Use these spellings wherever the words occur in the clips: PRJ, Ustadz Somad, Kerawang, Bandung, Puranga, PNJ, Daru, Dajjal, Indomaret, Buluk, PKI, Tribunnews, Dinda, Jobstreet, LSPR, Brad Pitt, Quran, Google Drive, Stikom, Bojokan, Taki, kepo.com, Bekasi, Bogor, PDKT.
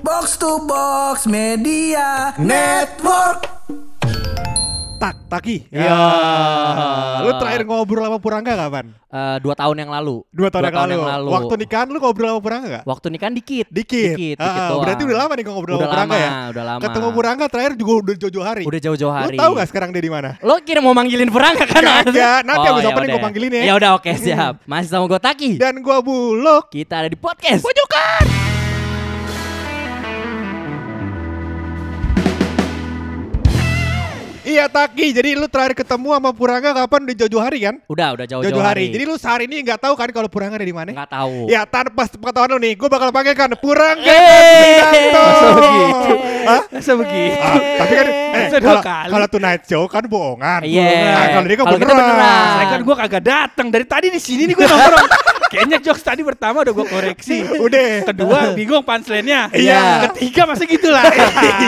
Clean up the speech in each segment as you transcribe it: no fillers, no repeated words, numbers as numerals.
Box to Box Media Network. Taki. Ya. Lu terakhir ngobrol sama Puranga kapan? 2 tahun yang lalu. Waktu nikahan lu ngobrol sama Puranga enggak? Waktu nikahan dikit. Berarti udah lama nih ngobrol sama Puranga ya? Udah lama. Ketemu Puranga terakhir juga udah jauh-jauh hari. Lu tahu enggak sekarang dia di mana? Lu kira mau manggilin Puranga kan? Enggak, nanti abis apa nih gua panggilin ya. Ya udah oke, siap. Masih sama gua Taki dan gua Buluk. Kita ada di podcast Bojokan. Iya Taki, jadi lu terakhir ketemu sama Puranga kapan? Udah jauh-jauh hari kan? Udah jauh-jauh hari. Jadi lu sehari ini enggak tahu kan kalau Puranga ada di mana? Enggak tahu. Ya, tanpa pengetahuan lu nih, gua bakal panggil kan Puranga. Masa begitu? Hah? Masa begitu? Tapi kan kalau tonight show kan bohongan. Nah, kalau dia kan beneran. Saya kan gua kagak datang dari tadi di sini nih gua nongkrong. Kayaknya jokes tadi pertama udah gue koreksi. Udah. Kedua bingung punchline-nya. Iya. Ketiga masih gitu lah.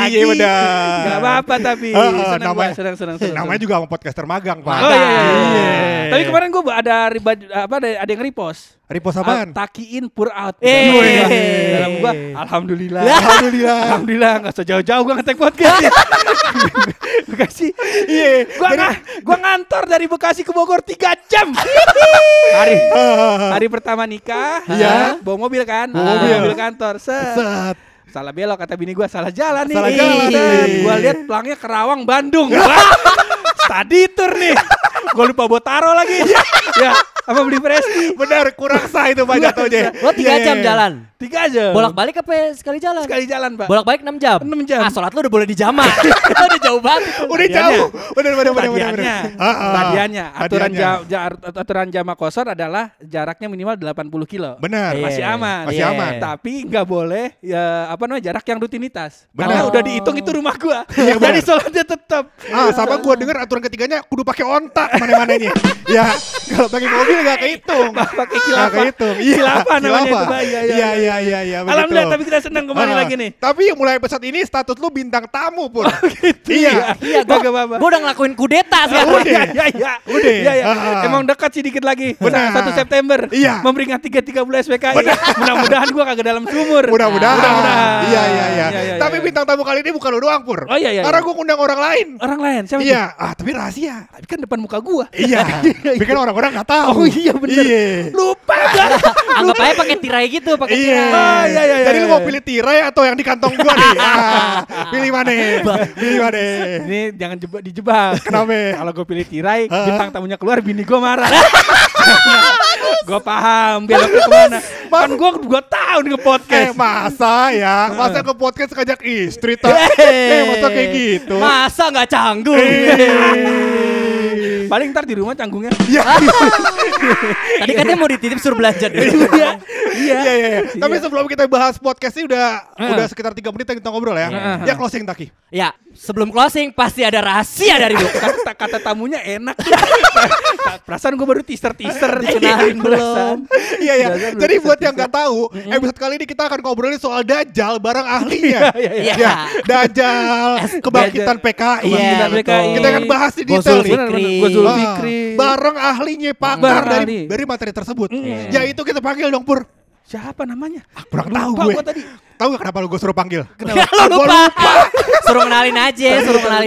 Iya udah. Gak apa-apa tapi senang. Namanya juga sama podcaster magang Pak. Oh iya. Tapi kemarin gue ada yang repost. Repost apaan? Takiin pur out. Dalam gue Alhamdulillah gak usah jauh-jauh gue ngetek podcast. Bekasi. Iya. Gue ngantor dari Bekasi ke Bogor 3 jam. Hari pertama nikah, bawa mobil kan, mobil kantor, set. Salah belok kata bini gue, salah jalan. Gue lihat pelangnya Kerawang, Bandung. Tadi tur nih, gue lupa buat taro lagi. Ya, apa beli presti? Benar, kurang sah itu Pak jatuhnya. Lo 3 jam jalan? 3 jam. Bolak-balik apa sekali jalan? Sekali jalan Pak. Bolak-balik 6 jam? 6 jam. Ah, sholat lo udah boleh dijama. Lo udah jauh banget. Udah jauh. Tadiannya. Aturan jama kosor adalah jaraknya minimal 80 kilo. Benar. Masih aman. Tapi gak boleh jarak yang rutinitas. Karena udah dihitung itu rumah gue. Jadi sholatnya tetap. Sama gue dengar aturan ketiganya kudu pakai ontak mana-mananya. Ya, kalau pakai mobil enggak kehitung. Pakai kilapa namanya itu, Pak. Iya. Alhamdulillah tapi kita senang kemarin lagi nih. Tapi mulai pesat ini status lu bintang tamu pun. Oh, gitu. Iya, gua udah ngelakuin kudeta sekarang. Udah. Iya. Emang dekat sih dikit lagi. 1 September. Iya. Memperingati 33 bulan PKI. Mudah-mudahan gua kagak dalam sumur. Mudah-mudahan. Iya. Tapi bintang tamu kali ini bukan lu doang, Pur. Oh iya. Karena gua ngundang orang lain. Orang lain. Siapa? Iya. Tapi rahasia. Tapi kan depan muka gua. Iya. Bikin orang-orang enggak tahu. Oh iya benar. Lupa gua. Anggap aja pakai tirai gitu, pakai tirai. Iya. Jadi lu mau pilih tirai atau yang di kantong gua nih? Pilih mana? Ini jangan dijebak. Kenapa? Kalau gua pilih tirai, bintang tamunya keluar, bini gua marah. Gua paham beloknya kemana. Kan gua tahu nih nge-podcast. Masa ke podcast ngajak istri tak? Masa kayak gitu. Masa enggak canggung. Paling ntar di rumah canggungnya. Tadi katanya mau dititip suruh belanja deh. Iya. Tapi sebelum kita bahas podcast ini udah sekitar 3 menit kita ngobrol ya. Ya closing Taki. Ya, sebelum closing pasti ada rahasia dari lu. Kata tamunya enak. Perasaan gue baru teaser dikenalin belum. Iya. Jadi buat yang enggak tahu, episode kali ini kita akan ngobrolin soal Dajjal bareng ahlinya. Iya. Dajjal, kebangkitan PKI. Kita akan bahas di detail nih. Bareng ahlinya pakar dari materi tersebut. Yaitu kita panggil dong Pur. Siapa namanya? Kurang tahu gue tadi. Tahu gak kenapa lu gue suruh panggil? Kenapa? Lupa. Suruh kenalin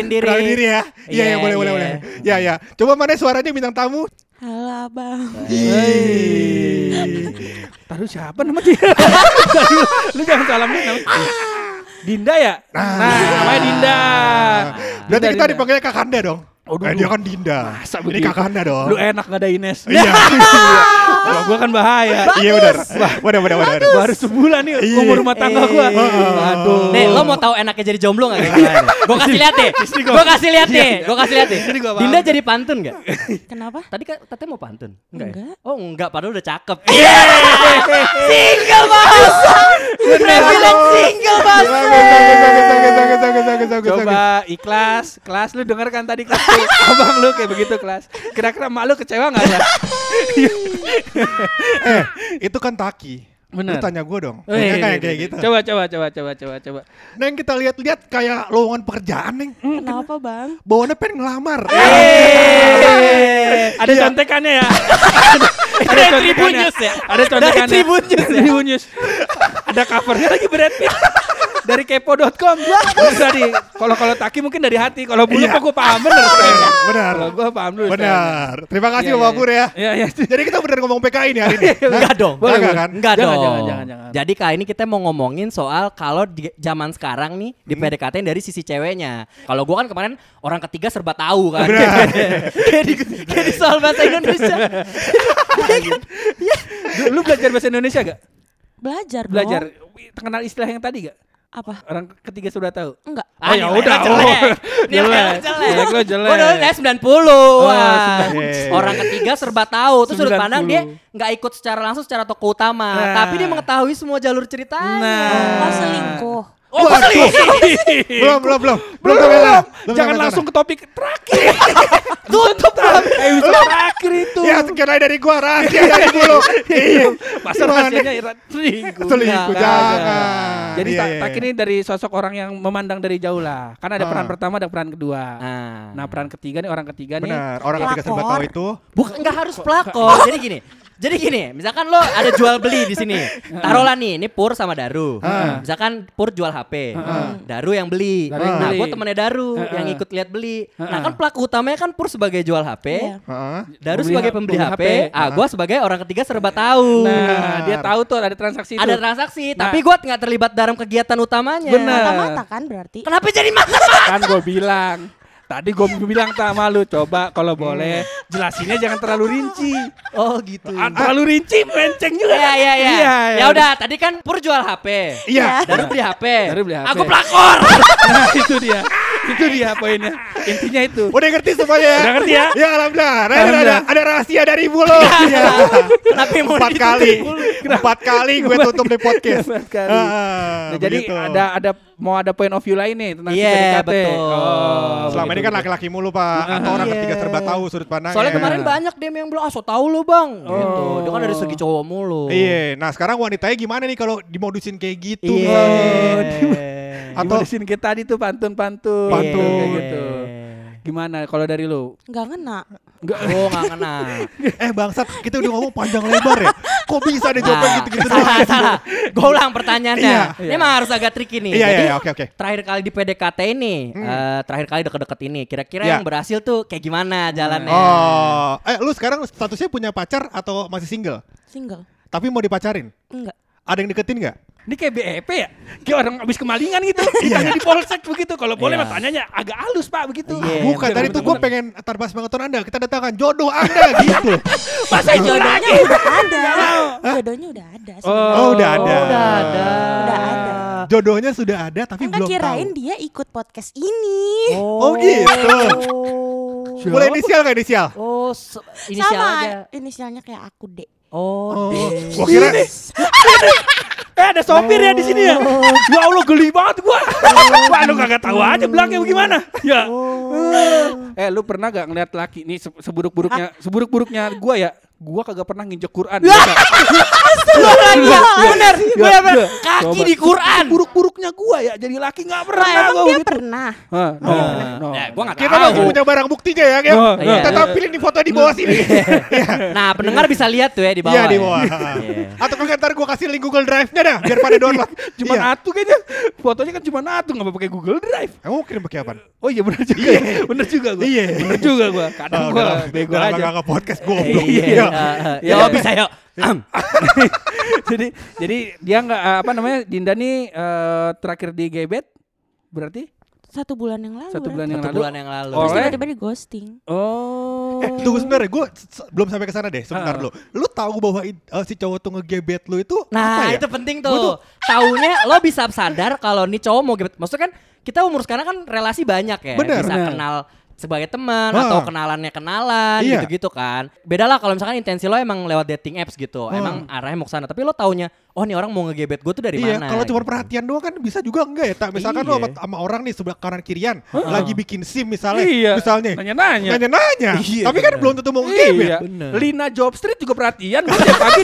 diri. Kenalin diri ya. Iya, boleh. Ya. Coba mana suaranya bintang tamu? Halo Bang. Taruh siapa namanya? Lu jangan salamin namanya. Dinda ya? Nah, namanya Dinda. Berarti kita dipanggilnya Kakanda dong. Dia kan Dinda. Masa ini Kakanda dong. Lu enak gak ada Ines. Iya. Kalau gue kan bahaya. Iya benar. Waduh. Baru sebulan nih umur rumah tangga gue. Aduh. Nih lo mau tahu enaknya jadi jomblo gak? Gue kasih lihat deh. Dinda jadi pantun gak? Kenapa? Tadi katanya mau pantun. Enggak. Oh enggak. Padahal udah cakep. Single bahasa. Udah bilang single bahasa. Coba ikhlas. Kelas lu denger kan tadi kelas. Abang lu kayak begitu kelas. Kira-kira emak lu kecewa gak ya? Itu kan Taki. Bener. Lu tanya gue dong. Kayak gitu. Coba. Neng kita lihat-lihat kayak lowongan pekerjaan Neng. Kenapa Bang? Bawaannya pengen ngelamar. Ada contekannya ya. Ada Tribunnews ya. Ada contekannya. Ada covernya lagi Brad Pitt. dari kepo.com bisa di kalau Taki mungkin dari hati, kalau Buluk kok gue paham bener. Benar. Kalau gue paham dulu. Benar. Terima kasih Bapak Pur ya. Jadi kita benar ngomong PKI nih hari ini. Enggak dong. Enggak dong. Jangan. Jadi kali ini kita mau ngomongin soal kalau di zaman sekarang nih di PDKT dari sisi ceweknya. Kalau gue kan kemarin orang ketiga serba tahu kan. Kayak di soal bahasa Indonesia. Lu belajar bahasa Indonesia gak? Belajar. Kenal istilah yang tadi gak? Apa? Orang ketiga sudah tahu? Enggak. Ah, ya udah jelek. Jelek lo jelek. Gua dulu naik 90. Orang ketiga serba tahu. Terus sudut pandang dia enggak ikut secara langsung secara tokoh utama, tapi dia mengetahui semua jalur ceritanya. Nah, selingkuh. Oh, belum. Jangan langsung ke topik terakhir. Tutup terakhir itu. Ya, sekian dari gua, rahasia dari dulu. Masa rahasianya selingkuh. Selingkuh, jangan. Jadi Taki ini dari sosok orang yang memandang dari jauh lah. Kan ada peran pertama, ada peran kedua. Nah, peran ketiga nih, orang ketiga nih. Benar, orang ketiga serba tahu itu. Bukan, enggak harus pelakor. Jadi gini, misalkan lo ada jual beli di sini. Taruhlah nih, ini Pur sama Daru. Misalkan Pur jual HP, Daru yang beli. Nah, gue temannya Daru yang ikut lihat beli. Nah, kan pelaku utamanya kan Pur sebagai jual HP, Daru sebagai pembeli HP, gue sebagai orang ketiga serba tahu. Nah, dia tahu tuh ada transaksi itu. Ada transaksi, tapi gue nggak terlibat dalam kegiatan utamanya. Mata-mata kan berarti. Kenapa jadi mata-mata? Kan gue bilang. Tadi gue bilang sama lu, coba kalau boleh jelasinnya jangan terlalu rinci. Oh gitu. Terlalu rinci melenceng juga. Iya. Ya udah, tadi kan Pur jual HP. Iya. Daru beli HP. Aku pelakor. Nah, itu dia. Itu dia poinnya. Intinya itu. Udah ngerti semuanya ya? Udah ngerti ya? Ya alhamdulillah. Ada rahasia dari Buluk. Ya. Tapi mau 4 kali. 4 kali gue tutup di podcast. 4 kali. Nah, jadi ada mau ada point of view lain nih tentang PDKT. Betul. Oh, selama ini kan laki-laki mulu Pak, atau orang ketiga serba tahu sudut pandangnya. Soalnya kemarin banyak DM yang bilang, "Ah, so tahu lu, Bang." Gitu. Dia kan dari segi cowok mulu. Iya. Nah, sekarang wanitanya gimana nih kalau dimodusin kayak gitu? Atau dimodusin kayak tadi tuh pantun kayak gitu. Gimana kalau dari lu? Enggak kena. Bangsat, kita udah ngomong panjang lebar ya. Kok bisa ada jawaban gitu-gitu? Salah. Gue ulang pertanyaannya. Ini emang harus agak tricky nih. Jadi, terakhir kali di PDKT ini, terakhir kali deket-deket ini, kira-kira yang berhasil tuh kayak gimana jalannya? Oh, lu sekarang statusnya punya pacar atau masih single? Single. Tapi mau dipacarin? Enggak. Ada yang deketin nggak? Ini kayak BEP ya? Kayak orang abis kemalingan gitu. Ditanya di polsek begitu. Kalau boleh tanyanya agak halus Pak begitu. Bukan, tadi tuh gue pengen tarbas bangetan Anda. Kita datangkan jodoh Anda gitu. Masa jodohnya udah ada. Jodohnya udah ada sebenarnya. Oh udah ada. Jodohnya sudah ada tapi belum tahu. Kirain dia ikut podcast ini. Oh gitu. Boleh inisial nggak inisial? Oh inisial aja. Inisialnya kayak aku D. Oh, gue kira ada sopir ya di sini ya. Ya Allah, geli banget gue. Wah, lu kagak tahu aja belakangnya gimana. Ya. Lu pernah gak ngeliat laki nih seburuk-buruknya gue ya? Gue kagak pernah nginjek Quran. Bener. Kaki di Quran. Buruk-buruknya gue ya. Jadi laki gak pernah. Emang dia pernah. Gue gak tahu. Kita masih punya barang buktinya ya. Kita tampilin di foto di bawah sini. Nah, pendengar bisa lihat tuh ya di bawah. Iya di bawah. Atau kan ntar gue kasih link Google Drive-nya dah biar pada download. Cuma atu kayaknya. Fotonya kan cuma atu, gak pakai Google Drive. Emang kirim pakai apaan? Oh iya bener juga gue. Kadang gue bego aja. Gak nge-podcast gue. Ya bisa yuk. Jadi dia nggak Dinda nih terakhir di gebet berarti 1 bulan yang lalu. Satu bulan yang lalu. Terus tiba-tiba di ghosting. Tunggu sebentar, gue belum sampai ke sana deh. Sebentar lo. Lu tahu bahwa si cowok tuh ngegebet lu itu? Nah, itu penting tuh. Taunya lo bisa sadar kalau nih cowok mau gebet. Maksudnya kan kita umur sekarang kan relasi banyak ya. Bener. Bisa kenal sebagai teman atau kenalan gitu-gitu kan. Bedalah kalau misalkan intensi lo emang lewat dating apps gitu. Emang arahnya mau kesana, tapi lo taunya oh nih orang mau ngegebet gue tuh dari mana. Iya, kalau cuma perhatian doang kan bisa juga enggak ya? Misalkan lo sama orang nih sebelah kanan kirian lagi bikin SIM misalnya. Nanya-nanya. Tapi kan belum tentu mau ngegebet. Lina Jobstreet juga perhatian tiap pagi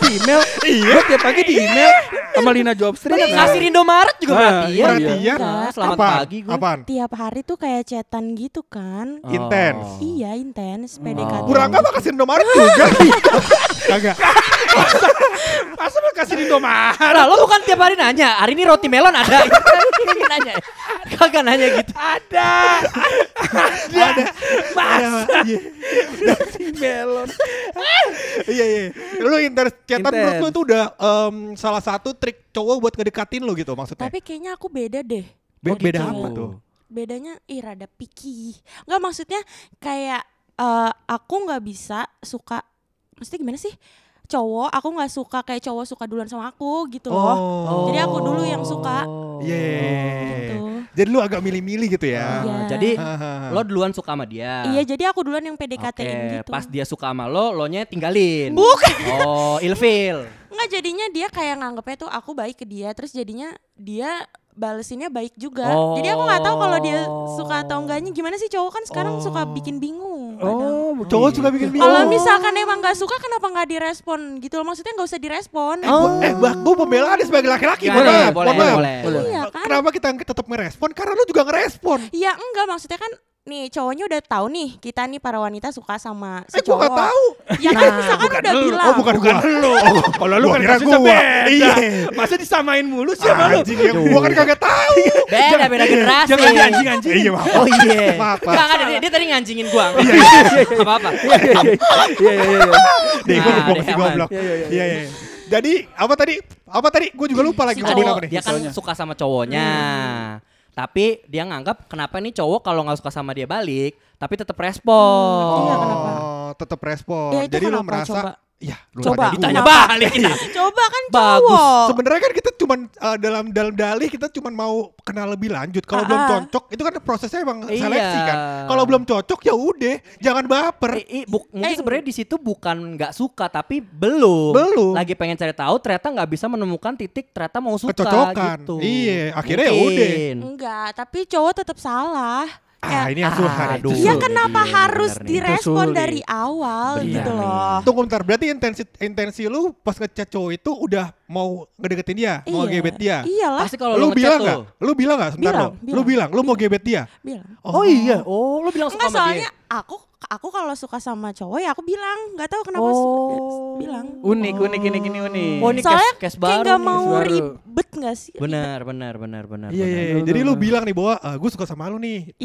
di email sama Lina Jobstreet. Kasir Indomaret juga perhatian. Selamat pagi gue. Tiap hari tuh kayak chatan gitu kan. Intens. Iya, intens. PDKT. Puranga mah kasih Indomaret juga. Kagak. Masa mah kasih Indomaret. Nah, lo bukan tiap hari nanya, hari ini roti melon ada. nanya. Kagak nanya gitu. Ada. Masa nasi melon. Iya. Lu intercetan menurut lu itu udah salah satu trik cowok buat ngedekatin lu gitu maksudnya. Tapi kayaknya aku beda deh. Beda apa tuh? Bedanya rada picky. Enggak, maksudnya kayak aku nggak bisa suka, maksudnya gimana sih, cowok aku nggak suka kayak cowok suka duluan sama aku gitu loh. Jadi aku dulu yang suka. Gitu. Jadi lu agak milih-milih gitu ya. Jadi lo duluan suka sama dia. Iya, jadi aku duluan yang PDKT-in gitu. Pas dia suka sama lo, lo nya tinggalin. Bukan. Oh, ilfil. Enggak, jadinya dia kayak nganggepnya tuh aku baik ke dia, terus jadinya dia balesinnya baik juga. Jadi aku nggak tahu kalau dia suka atau enggaknya. Gimana sih, cowok kan sekarang suka bikin bingung. Cowok suka bikin bingung. Kalau misalkan emang nggak suka, kenapa nggak direspon gitu loh? Maksudnya nggak usah direspon. Gue pembelaan sebagai laki-laki. Boleh. Iya, kan? Kenapa kita tetap ngerespon? Karena lu juga ngerespon. Iya, enggak, maksudnya kan nih cowoknya udah tahu nih, kita nih para wanita suka sama si cowok. Gua gak tahu. Ya kan misalkan udah bilang. Bukan lu. Kalau lu kan kasusnya beda. Iya. Masa disamain mulu sih sama lu? Gua kan kagak tahu. Beda generasi. Jangan anjing-anjing. Iya, maaf. Oh iya. Enggak ada, dia tadi nganjingin gua. Apa-apa. Iya. Deh, gua blok. Iya. Jadi apa tadi? Gua juga lupa lagi ngomongin apa nih. Dia kan suka sama cowoknya. Tapi dia nganggap kenapa nih cowok kalau nggak suka sama dia balik, tapi tetap respon. Iya, kenapa? Tetap respon. Ya, jadi lu merasa, coba ditanya balik. Coba kan cowok. Sebenarnya kan kita cuma dalam dalih kita cuma mau kenal lebih lanjut. Kalau belum cocok, itu kan prosesnya emang seleksi kan. Kalau belum cocok ya udah, jangan baper. Mungkin sebenarnya di situ bukan nggak suka, tapi belum. Lagi pengen cari tahu, ternyata nggak bisa menemukan titik ternyata mau suka. Kecocokan. Gitu. Iya, akhirnya ya udah. Enggak, tapi cowok tetap salah. Ini asuhan. Iya, kenapa harus direspon dari awal gitu loh. Tunggu bentar, berarti intensi lu pas ngechat cowok itu udah mau ngedeketin dia, mau gebet dia. Iyalah. Pasti kalau lu bilang enggak? Lu bilang enggak sebentar dong? Lu bilang lu mau gebet dia? Bilang. Oh iya. Oh, lu bilang suka sama dia. Soalnya aku kalau suka sama cowok ya aku bilang, enggak tahu kenapa bilang. Unik. Oh, soalnya kayak gak mau ribet enggak sih? Benar. Iya. Jadi lu bilang nih bahwa gue suka sama lu nih.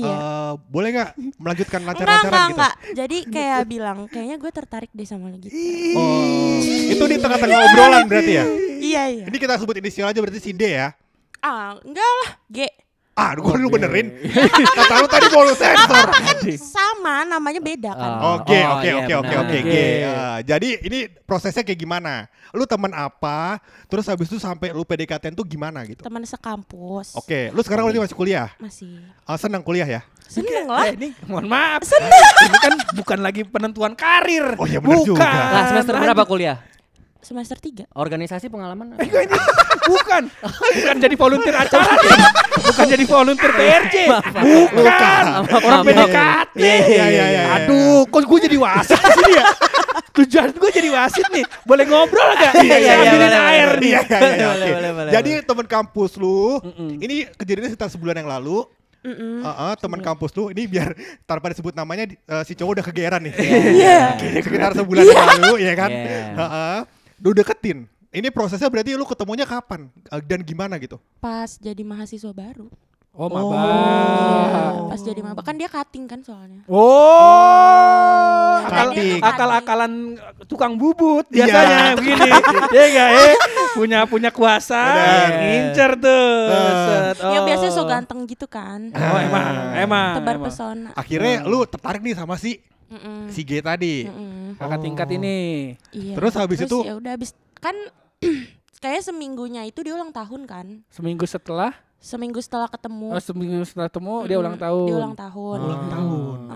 Boleh enggak melanjutkan lancar-lancaran gitu? Enggak. Jadi kayak bilang kayaknya gue tertarik deh sama lu gitu. Oh. Itu di tengah-tengah obrolan berarti ya? Iya. Ini kita sebut inisial aja berarti si D ya? Enggak lah, G. Gue dulu benerin. Kata lu tadi mau lu sensor. Apa-apa kan sama, namanya beda kan. Oke. Jadi ini prosesnya kayak gimana? Lu teman apa? Terus habis itu sampai lu PDKT-an tuh gimana gitu? Teman sekampus. Oke. Lu sekarang berarti masih kuliah? Masih. Senang kuliah ya? Seneng lah. Ini mohon maaf. Seneng. Ini kan bukan lagi penentuan karir. Oh iya bener juga. Nah, semester berapa kuliah? Semester 3. Organisasi pengalaman. Bukan jadi volunteer acara. Bukan jadi volunteer PRJ. Bukan. Orang PDKT. Iya. Aduh, kok gue jadi wasit di sini ya? Tujuan gue jadi wasit nih. Boleh ngobrol enggak? Ambilin air nih. Boleh. Jadi teman kampus lu, ini kejadiannya sekitar sebulan yang lalu. Teman kampus tuh ini biar tanpa disebut namanya si cowok udah kegeeran nih. Sekitar sebulan yang lalu ya kan. Lu deketin. Ini prosesnya berarti lu ketemunya kapan dan gimana gitu? Pas jadi mahasiswa baru. Oh, maba. Pas jadi maba kan dia cutting kan soalnya. Akal-akalan tukang bubut biasanya begini. Dia enggak punya kuasa, ngincer tuh. Yang biasanya so ganteng gitu kan. Emang. Tebar pesona. Akhirnya lu tertarik nih sama si si G tadi. Kakak tingkat ini. Iya. Terus habis itu ya udah habis kan kayak seminggunya itu dia ulang tahun kan? Seminggu setelah ketemu. Dia ulang tahun. Ulang tahun.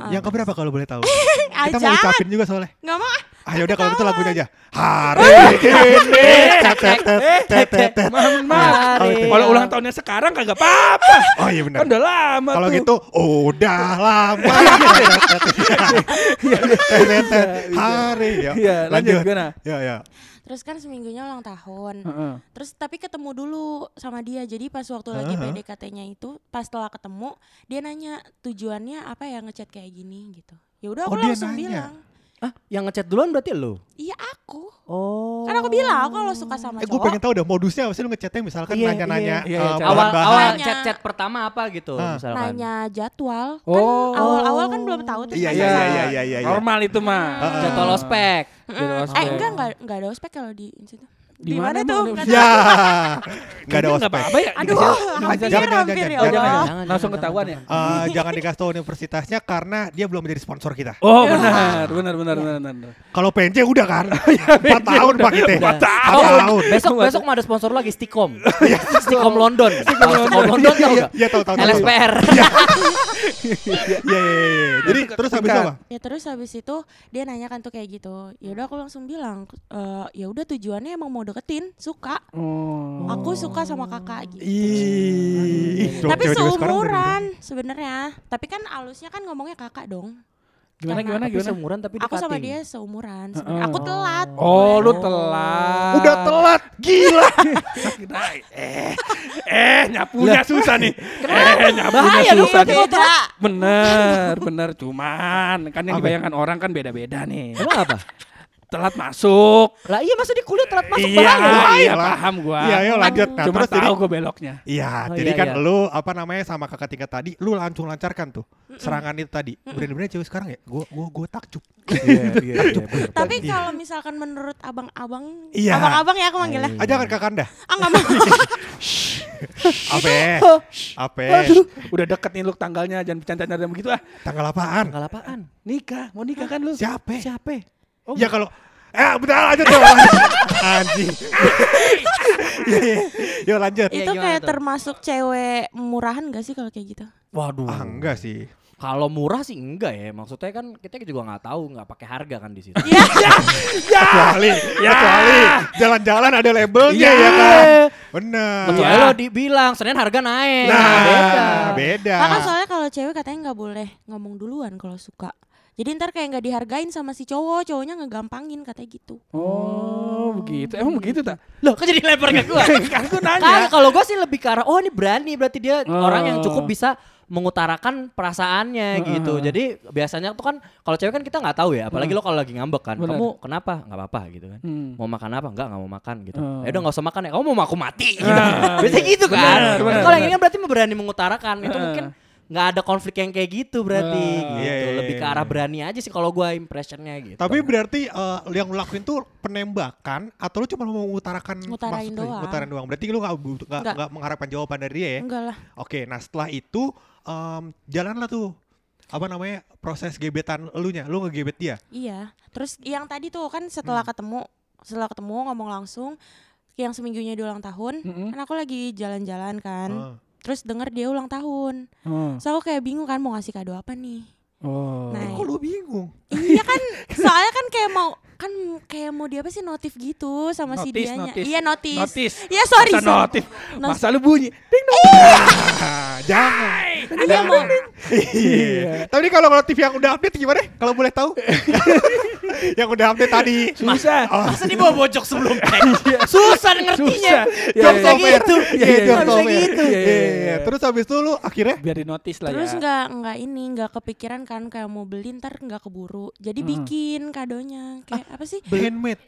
Yang keberapa kalau boleh tahu? Kita mau ucapin juga soalnya. Enggak mau. Ayo udah kalau gitu lagunya aja. Hari ini tetet. Kalau ulang tahunnya sekarang kagak apa-apa. Oh iya benar. Kan udah lama. Kalau gitu udah lama. Tetet. Hari ya. Lanjut gimana? Ya. Terus kan seminggunya ulang tahun. Terus tapi ketemu dulu sama dia. Jadi pas waktu lagi PDKT-nya itu, pas setelah ketemu, dia nanya tujuannya apa ya ngechat kayak gini gitu. Ya udah aku langsung bilang. Ah, yang ngechat duluan berarti lo? Iya aku. Oh. Karena aku bilang kalau suka sama cowok. Gue pengen tahu udah modusnya apa sih lo ngechatnya misalkan nanya-nanya. Iya, awal chat-chat pertama apa gitu misalkan. Nanya jadwal. Kan awal-awal kan belum tahu tuh. Iya. Normal itu mah. Jadwal ospek. Enggak ada ospek kalau di situ. Di mana tuh? Ya. Enggak ada ospek. Enggak apa-apa ya. Aduh, jangan. Langsung ketahuan ya. Jangan dikasih tahu universitasnya karena dia belum menjadi sponsor kita. Oh, benar. Kalau PNJ udah kan. 4 tahun Pak kita. 4 tahun. Besok mau ada sponsor lagi Stikom. Stikom London. Stikom London tahu enggak? Iya, tahu. LSPR. Iya. Jadi terus habis apa? Ya terus habis itu dia nanyakan tuh kayak gitu. Ya udah aku langsung bilang, ya udah tujuannya emang mau deketin, suka. Oh. Aku suka sama kakak gitu. Tapi seumuran sebenarnya. Tapi kan alusnya kan ngomongnya kakak dong. Gimana? Seumuran tapi aku sama dia seumuran. Aku telat. Oh, lu telat. Udah telat. Gila. Nyapunya susah nih. Nyapunya susah nih. Bener. Cuman kan yang dibayangkan orang kan beda-beda nih. Emang apa? Telat masuk. Lah iya masa di kuliah telat masuk bahaya. Iya paham gua. Iya ayo lanjut. Nah, cuma terus tahu gua beloknya. Iya, jadi kan lu apa namanya sama kakak tingkat tadi lu langsung lancarkan tuh serangan itu tadi. Bener-bener cewek sekarang ya gua takjub. Iya. Tapi kalau misalkan menurut abang-abang, abang-abang ya aku manggilnya. Ajakan kakak Anda. Enggak mau. Ape. Udah deket nih lu tanggalnya, jangan bercanda-canda begitu ah. Tanggal apaan? Nikah, mau nikah kan lu. Siapa? Oh. Ya kalau bentar aja tuh. Anjing. Yo lanjut. Itu kayak termasuk cewek murahan enggak sih kalau kayak gitu? Waduh. Ah, enggak sih. Kalau murah sih enggak ya, maksudnya kan kita juga nggak tahu, nggak pakai harga kan di situ. Kecuali jalan-jalan ada labelnya ya kan. Benar. Kecuali lo dibilang Senin harga naik. Nah, beda. Makanya soalnya kalau cewek katanya nggak boleh ngomong duluan kalau suka. Jadi ntar kayak gak dihargain sama si cowoknya ngegampangin katanya gitu. Oh begitu, emang begitu tak? Loh kok jadi lempar ke gue? Kan gue nanya. Kalau gue sih lebih ke arah, oh ini berani berarti dia orang yang cukup bisa mengutarakan perasaannya gitu. Jadi biasanya tuh kan kalau cewek kan kita gak tahu ya, apalagi lo kalau lagi ngambek kan. Bener. Kamu kenapa? Gak apa-apa gitu kan. Mau makan apa? Enggak mau makan gitu. Ya udah gak usah makan ya, kamu mau aku mati gitu. Biasanya gitu kan. Kalau yang ini kan berarti berani mengutarakan, itu mungkin nggak ada konflik yang kayak gitu berarti gitu. Lebih ke arah berani aja sih kalau gue impressionnya gitu. Tapi berarti yang lu lakuin tuh penembakan atau lu cuma mau mengutarakan ngutarain doang. Berarti lu nggak mengharapkan jawaban dari dia ya? Enggak lah. Oke, nah setelah itu jalanlah tuh apa namanya proses gebetan elunya, lu ngegebet dia? Iya, terus yang tadi tuh kan setelah ketemu ngomong langsung yang seminggunya di ulang tahun, kan aku lagi jalan-jalan kan. Terus denger dia ulang tahun. So aku kayak bingung kan mau ngasih kado apa nih. Nah, kok lu bingung? Iya kan soalnya kan kayak mau dia apa sih notif gitu sama si dianya. Iya notif. Iya sorry. Masa notif. Masa lu bunyi. Jangan. Iya mau. Tapi kalau notif yang udah update gimana? Kalau boleh tahu? Yang udah update tadi. Susah. Masa dibawa bojok sebelum tag. Susah ngertinya. Harusnya gitu. Iya. Terus habis itu lu akhirnya biar di notice lah ya. Terus enggak kepikiran kan kayak mau beli ntar enggak keburu. Jadi bikin kadonya kayak apa sih? Handmade.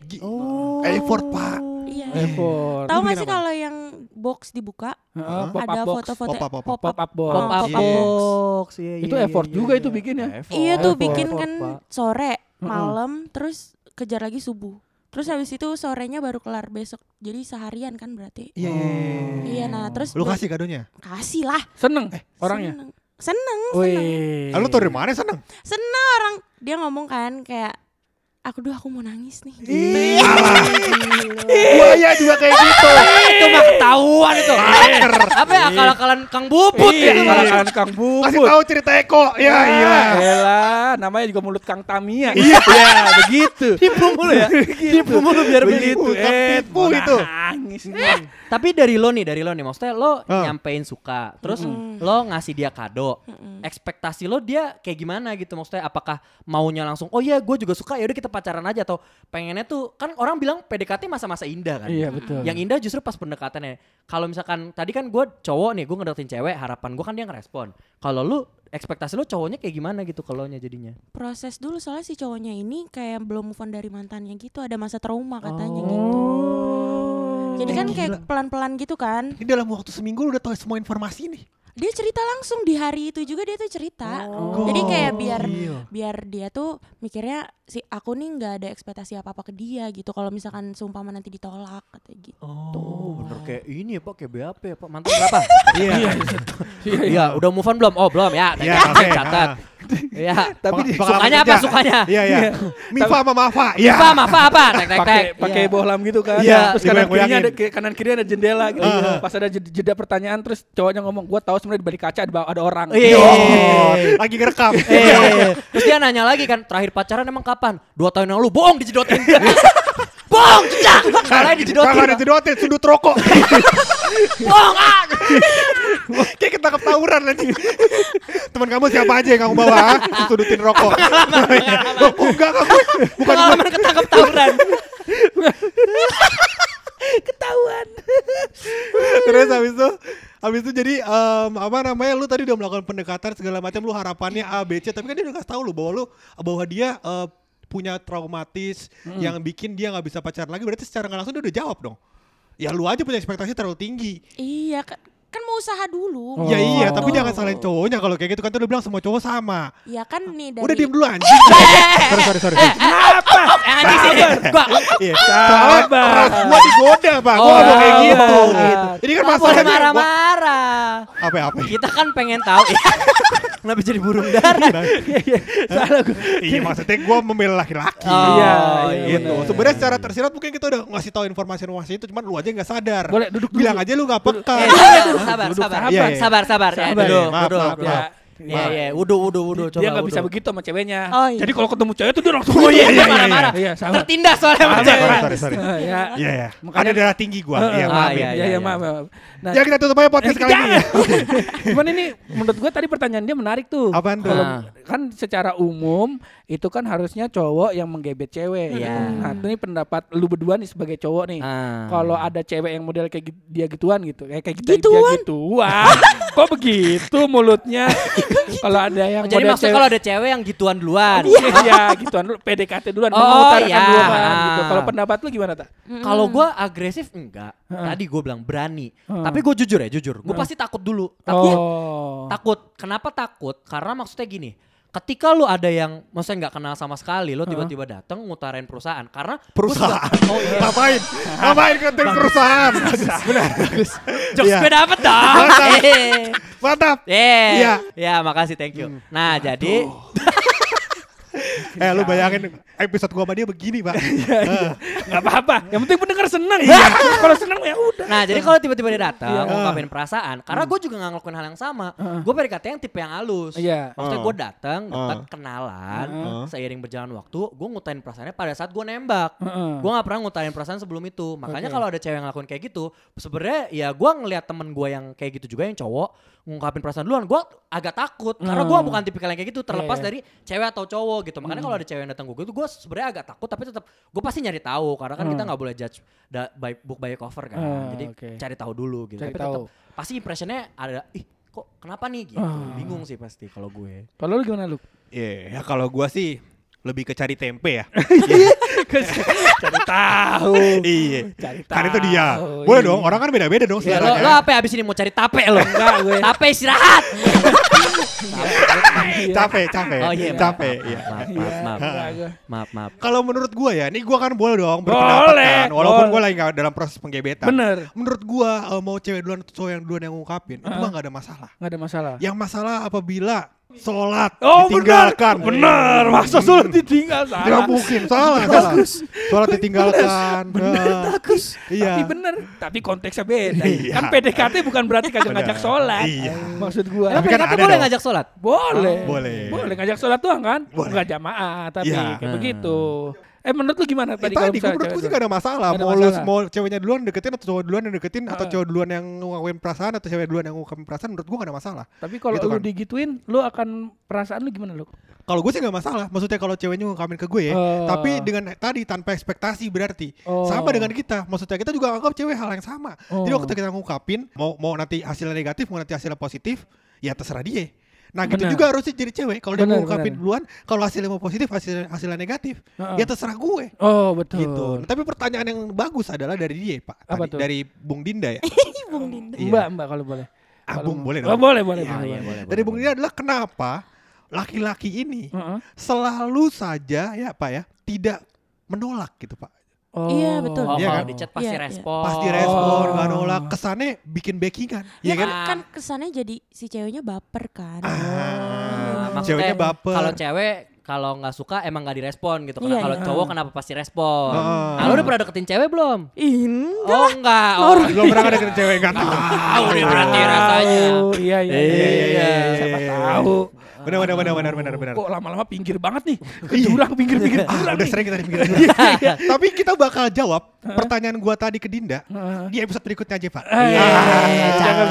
Effort, Pak. Iya. Effort. Tahu enggak sih kalau yang box dibuka ada foto-foto pop-up box. Itu effort juga itu bikinnya. Iya tuh bikin kan sore. Malam terus kejar lagi subuh. Terus habis itu sorenya baru kelar besok. Jadi seharian kan berarti. Iya. Nah, terus lu kasih kadonya? Kasih lah. Seneng orangnya. Seneng. Lu tau dari mana seneng? Seneng orang. Dia ngomong kan kayak aku mau nangis nih. Buaya juga kayak gitu. Itu mah ketahuan itu. Apa ya akal-akalan Kang Bubut ya? Akal-akalan Kang Bubut. Kasih tahu cerita Eko. Ya iya. Elah, namanya juga mulut Kang Tamia. Iya, begitu. Tipu mulu biar begitu. Tipu itu. Nangis. Tapi dari lo nih maksudnya lo nyampein suka. Terus lo ngasih dia kado. Ekspektasi lo dia kayak gimana gitu maksudnya apakah maunya langsung oh iya gue juga suka ya udah kita pacaran aja atau pengennya tuh kan orang bilang PDKT masa-masa indah kan. Iya betul. Yang indah justru pas pendekatannya. Kalau misalkan tadi kan gue cowok nih, gue ngedeketin cewek, harapan gue kan dia ngerespon. Kalau lu ekspektasi lu cowoknya kayak gimana gitu kalau nya jadinya? Proses dulu soalnya si cowoknya ini kayak belum move on dari mantannya gitu, ada masa trauma katanya gitu. Jadi kan kayak pelan-pelan gitu kan. Ini dalam waktu seminggu udah tahu semua informasi nih. Dia cerita langsung di hari itu juga dia tuh cerita. Oh. Jadi kayak biar dia tuh mikirnya si aku nih enggak ada ekspektasi apa-apa ke dia gitu. Kalau misalkan seumpama nanti ditolak kata gitu. Oh, bener kayak ini ya Pak, kayak BAP ya Pak. Mantan berapa? Iya. Iya, udah move on belum? Oh, belum ya. Catat. Iya, tapi sukanya apa sukanya? Iya, iya. Mifa sama Mafa. Iya. Mifa Mafa apa? Tek-tek-tek. Pakai bohlam gitu kan. Terus kanan kiri ada jendela gitu. Pas ada jeda pertanyaan terus cowoknya ngomong, "Gua tahu sebenarnya di balik kaca ada orang." Lagi ngerekam. Terus dia nanya lagi kan, "Terakhir pacaran emang kapan?" 2 tahun yang lalu. Bohong, dijedotin. Bohong, jejak. Karena dijedotin. Karena dijedotin sudut rokok. Bohong. Kayak ketangkep tawuran nanti. Teman kamu siapa aja yang kamu bawa? Sudutin rokok. Enggak, kamu bukan pengalaman ketangkep tawuran. Ketahuan. Terus habis itu jadi apa namanya, lu tadi udah melakukan pendekatan segala macam, lu harapannya A, B, C, tapi kan dia udah kasih tahu lu bahwa dia punya traumatis yang bikin dia nggak bisa pacaran lagi. Berarti secara nggak langsung dia udah jawab dong. Ya lu aja punya ekspektasi terlalu tinggi. Iya kan mau usaha dulu. Ya iya, tapi jangan salahin cowoknya kalau kayak gitu kan. Tuh udah bilang semua cowok sama. Ya kan nih dari... Udah diem dulu anjing. Sorry. Kenapa? Sabar. Gua digoda Pak. Gua ngomong kayak gitu. Ini kan masalahnya marah-marah. Apa-apa? Kita kan pengen tahu. Kenapa jadi burung dara? Iya maksudnya gue membela laki-laki. Iya gitu. Sebenarnya secara tersirat mungkin kita udah ngasih tahu informasi-informasi itu, cuman lu aja nggak sadar. Boleh duduk bilang aja lu nggak peka. Sabar. Duduk. Iya, wudu. Dia nggak bisa begitu sama ceweknya. Jadi kalau ketemu cewek tuh dia langsung marah-marah. Tertindas soalnya sama cewek. Sorry. Iya. Makanya darah tinggi gua. Iya, maaf. Nah, ya kita tutup aja podcast kali ini. Cuman ini menurut gua tadi pertanyaan dia menarik tuh. Apaan tuh? Kan secara umum itu kan harusnya cowok yang menggebet cewek. Nah, ini pendapat lu berdua nih sebagai cowok nih. Kalau ada cewek yang model kayak dia gituan gitu, kayak gituan. Kok begitu mulutnya? Kalau ada yang jadi maksudnya kalau ada cewek yang gituan duluan. Iya, gituan dulu, PDKT duluan, mengutarakan duluan gitu. Kalau pendapat lu gimana, Ta? Kalau gue agresif enggak. Tadi gue bilang berani. Tapi gue jujur. Gue pasti takut dulu. Takut. Kenapa takut? Karena maksudnya gini. Ketika lu ada yang maksudnya nggak kenal sama sekali, lu tiba-tiba datang ngutarain perusahaan karena perusahaan. Ngapain konten perusahaan? Benar. Jokes gue dapet dong. Mantap. Iya, makasih, thank you. Nah, jadi lu bayangin episode gua sama dia begini, Pak. Enggak apa-apa. Yang penting pendengar senang. Kalau senang ya udah. Nah, jadi kalau tiba-tiba dia datang ngungkapin perasaan, karena gua juga enggak ngelakuin hal yang sama. Gua PDKT yang tipe yang halus. Maksudnya gua datang, deket, kenalan, seiring berjalan waktu, gua ngutain perasaannya pada saat gua nembak. Gua enggak pernah ngutain perasaan sebelum itu. Makanya kalau ada cewek yang ngelakuin kayak gitu, sebenarnya ya gua ngelihat temen gua yang kayak gitu juga yang cowok ngungkapin perasaan duluan, gue agak takut karena gue bukan tipikal yang kayak gitu, terlepas dari cewek atau cowok gitu. Makanya kalau ada cewek yang datang gue gitu, gue sebenarnya agak takut, tapi tetap gue pasti nyari tahu karena kan kita nggak boleh judge by book by cover kan. Jadi cari tahu dulu gitu. Tapi tetap pasti impressionnya ada, ih kok kenapa nih gitu. Bingung sih pasti kalau gue. Kalau lu gimana, Lu? Iya, kalau gue sih lebih ke cari tempe ya. Cari tahu. Iya. Kan itu dia. Boleh dong, orang kan beda-beda dong seleranya. Lo apa abis ini mau cari tape lo? Enggak gue. Tape istirahat. Capek. Capek. Maaf. Kalau menurut gue ya, ini gue kan boleh dong berpendapat kan. Walaupun gue lagi gak dalam proses penggebetan. Bener. Menurut gue mau cewek duluan atau cowok yang duluan yang ngungkapin, itu mah gak ada masalah. Gak ada masalah. Yang masalah apabila sholat ditinggalkan. Benar. Masa sholat ditinggal salah? Tidak mungkin. Salah. Sholat ditinggalkan. Benar. Iya. Tapi benar. Tapi konteksnya beda. Iya. Kan PDKT bukan berarti kagak ngajak sholat. Iya. Maksud gue. Tapi kan PDKT boleh ngajak sholat? Boleh. Boleh ngajak sholat doang kan? Boleh. Enggak jamaah tapi kayak begitu. Menurut lu gimana tadi? Tadi menurut gue sih gak ada masalah. Mau ceweknya duluan deketin atau cowok duluan yang deketin, atau cowok duluan yang ngungkapin perasaan atau cewek duluan yang ngungkapin perasaan, menurut gue gak ada masalah. Tapi kalau gitu lu kan digituin, lu akan perasaan lu gimana lu? Kalau gue sih gak masalah. Maksudnya kalau ceweknya ngungkapin ke gue ya, tapi dengan tadi tanpa ekspektasi berarti. Sama dengan kita. Maksudnya kita juga anggap cewek hal yang sama. Jadi waktu kita ngungkapin, mau nanti hasilnya negatif, mau nanti hasilnya positif, ya terserah dia. Nah gitu bener juga harusnya jadi cewek. Kalau dia mau ngungkapin duluan, kalau hasilnya mau positif, hasilnya negatif, ya terserah gue. Oh betul gitu. Nah, tapi pertanyaan yang bagus adalah dari dia Pak. Dari Bung Dinda ya. Bung Dinda. Iya. Mbak kalau boleh. Bung boleh dong. Boleh. Dari Bung Dinda adalah kenapa laki-laki ini selalu saja ya Pak ya, tidak menolak gitu Pak. Iya betul. Iya kan? Di chat pasti respon. Pasti respon, gak nolak. Kesannya bikin backingan. Iya kan? Kan kesannya jadi si ceweknya baper kan. Ceweknya baper. Kalau cewek kalau gak suka emang gak direspon gitu. Karena kalau cowok kenapa pasti respon. Nah, lu udah pernah deketin cewek belum? Enggak. Belum pernah deketin cewek, gak tau nih berarti rasanya. Iya. Siapa tahu. Benar. Kok lama-lama pinggir banget nih. Ke jurang pinggir-pinggir. Udah sering kita di pinggir. Tapi kita bakal jawab pertanyaan gua tadi ke Dinda di episode berikutnya aja, Pak. Jangan.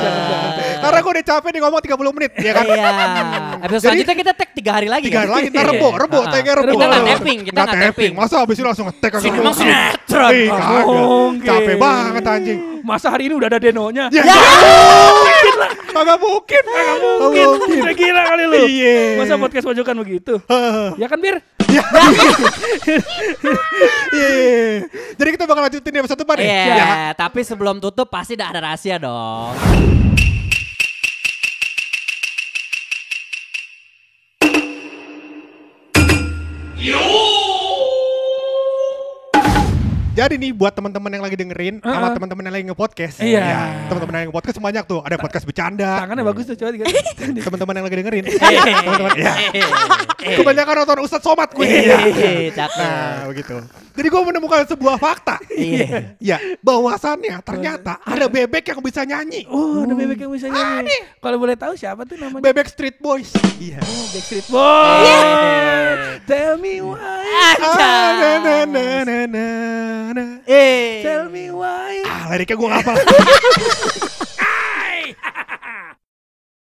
Karena gua udah capek nih ngomong 30 menit, ya kan? Iya. Episode selanjutnya kita tag 3 hari lagi. 3 hari lagi ntar rebo, tagnya rebo. Kita enggak tapping, Masa habis itu langsung nge-tag kagak. Emang sinetron. Capek banget anjing. Masa hari ini udah ada denonya? Kagak mungkin. Udah gila kali lu. Masa podcast Bojokan begitu? Ya kan Bir? Jadi kita bakal lanjutin di episode depan nih. Iya, tapi sebelum tutup pasti udah ada rahasia dong. Jadi nih buat teman-teman yang lagi dengerin sama teman-teman yang lagi nge-podcast. Iya. Ya, teman-teman yang nge-podcast banyak tuh. Ada podcast bercanda. Tangannya bagus tuh coba. Teman-teman yang lagi dengerin. Teman-teman ya. Kebanyakan nonton Ustadz Somad gue. Nah, begitu. Jadi gue menemukan sebuah fakta. Iya. Ya, bahwasannya ternyata ada bebek yang bisa nyanyi. Oh, ada bebek yang bisa nyanyi. Kalau boleh tahu siapa tuh namanya? Bebek Street Boys. Iya. Oh, bebek Street Boys. Tell me why. Tell me why. Liriknya gue ngapal.